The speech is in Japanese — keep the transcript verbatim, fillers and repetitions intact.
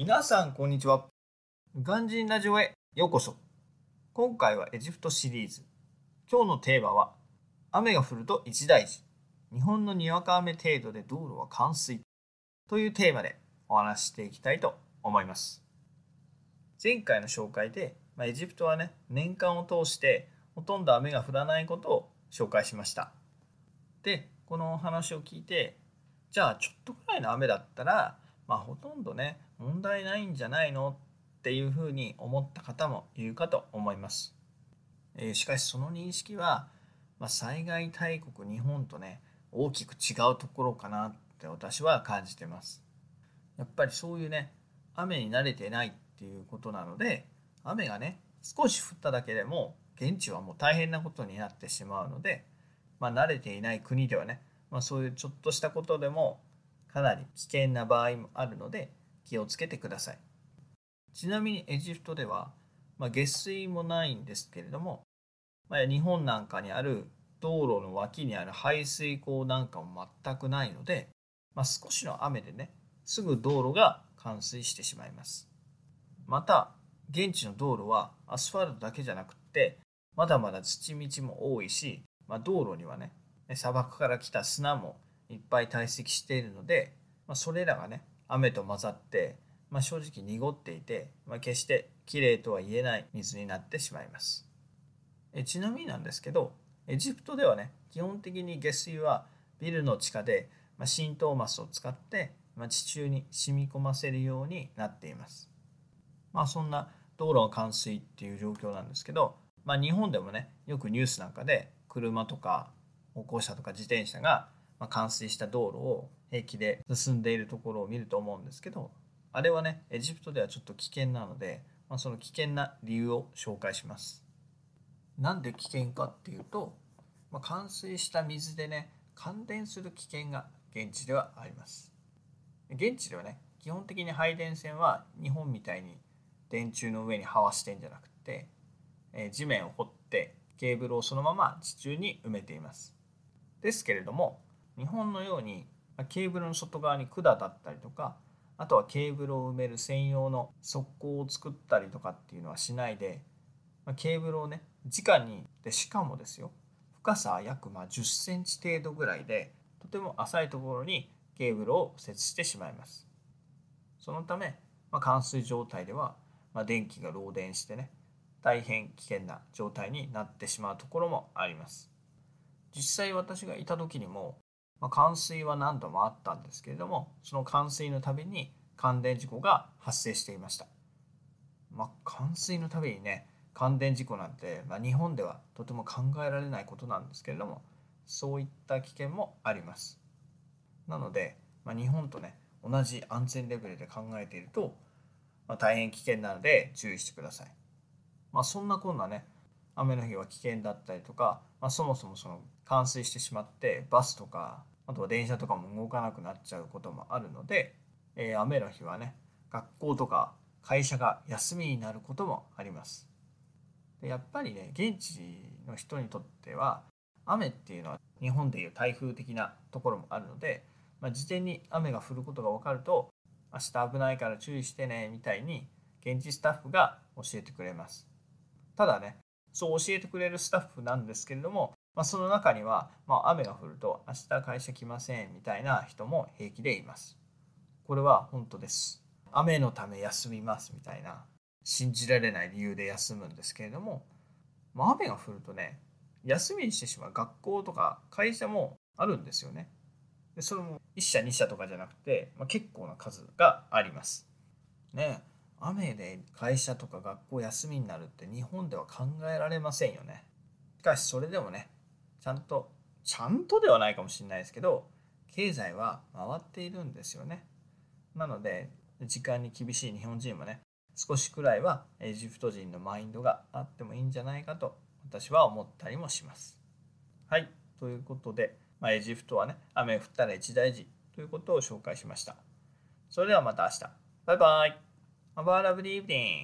皆さんこんにちは。鑑真ラジオへようこそ。今回はエジプトシリーズ。今日のテーマは雨が降ると一大事。日本のにわか雨程度で道路は冠水というテーマでお話していきたいと思います。前回の紹介で、まあ、エジプトはね、年間を通してほとんど雨が降らないことを紹介しました。で、このお話を聞いて、じゃあちょっとくらいの雨だったら、まあ、ほとんどね、問題ないんじゃないのっていうふうに思った方もいるかと思います。えー、しかしその認識は、まあ、災害大国日本とね、大きく違うところかなって私は感じてます。やっぱりそういうね、雨に慣れてないっていうことなので、雨がね、少し降っただけでも現地はもう大変なことになってしまうので、まあ、慣れていない国ではね、まあ、そういうちょっとしたことでもかなり危険な場合もあるので気をつけてください。ちなみにエジプトでは、まあ、下水もないんですけれども、まあ、日本なんかにある道路の脇にある排水溝なんかも全くないので、まあ、少しの雨でねすぐ道路が冠水してしまいます。また現地の道路はアスファルトだけじゃなくってまだまだ土道も多いし、まあ、道路にはね砂漠から来た砂もいっぱい堆積しているので、まあ、それらがね雨と混ざって、まあ、正直濁っていて、まあ、決してきれいとは言えない水になってしまいます。えちなみになんですけどエジプトではね基本的に下水はビルの地下で、まあ、浸透マスを使って、まあ、地中に染み込ませるようになっています。まあそんな道路の冠水っていう状況なんですけど、まあ、日本でもねよくニュースなんかで車とか歩行者とか自転車が冠水した道路を平気で進んでいるところを見ると思うんですけど、あれはねエジプトではちょっと危険なので、まあ、その危険な理由を紹介します。なんで危険かっていうと、まあ、冠水した水でね感電する危険が現地ではあります。現地ではね基本的に配電線は日本みたいに電柱の上に這わしてんじゃなくて、えー、地面を掘ってケーブルをそのまま地中に埋めています。ですけれども日本のようにケーブルの外側に管だったりとか、あとはケーブルを埋める専用の側溝を作ったりとかっていうのはしないで、ケーブルをね直にで、しかもですよ深さ約まあじゅっセンチ程度ぐらいでとても浅いところにケーブルを設してしまいます。そのため、まあ、冠水状態では、まあ、電気が漏電してね大変危険な状態になってしまうところもあります。実際私がいた時にも、まあ、冠水は何度もあったんですけれども、その冠水のたびに感電事故が発生していました。まあ、冠水のたびにね感電事故なんて、まあ、日本ではとても考えられないことなんですけれども、そういった危険もあります。なので、まあ、日本とね同じ安全レベルで考えていると、まあ、大変危険なので注意してください。まあ、そんなこんなね雨の日は危険だったりとか、まあ、そもそもその冠水してしまってバスとかあとは電車とかも動かなくなっちゃうこともあるので、えー、雨の日はね学校とか会社が休みになることもあります。でやっぱりね現地の人にとっては雨っていうのは日本でいう台風的なところもあるので、まあ、事前に雨が降ることが分かると明日危ないから注意してねみたいに現地スタッフが教えてくれます。ただねそう教えてくれるスタッフなんですけれども、まあ、その中には、まあ、雨が降ると明日会社来ませんみたいな人も平気でいます。これは本当です。雨のため休みますみたいな信じられない理由で休むんですけれども、まあ、雨が降るとね休みにしてしまう学校とか会社もあるんですよね。でそれもいっ社に社とかじゃなくて、まあ、結構な数がありますねえ。雨で会社とか学校休みになるって日本では考えられませんよね。しかしそれでもねちゃんとちゃんとではないかもしれないですけど経済は回っているんですよね。なので時間に厳しい日本人もね少しくらいはエジプト人のマインドがあってもいいんじゃないかと私は思ったりもします。はい、ということで、まあ、エジプトはね雨降ったら一大事ということを紹介しました。それではまた明日。バイバイ。Have a lovely evening.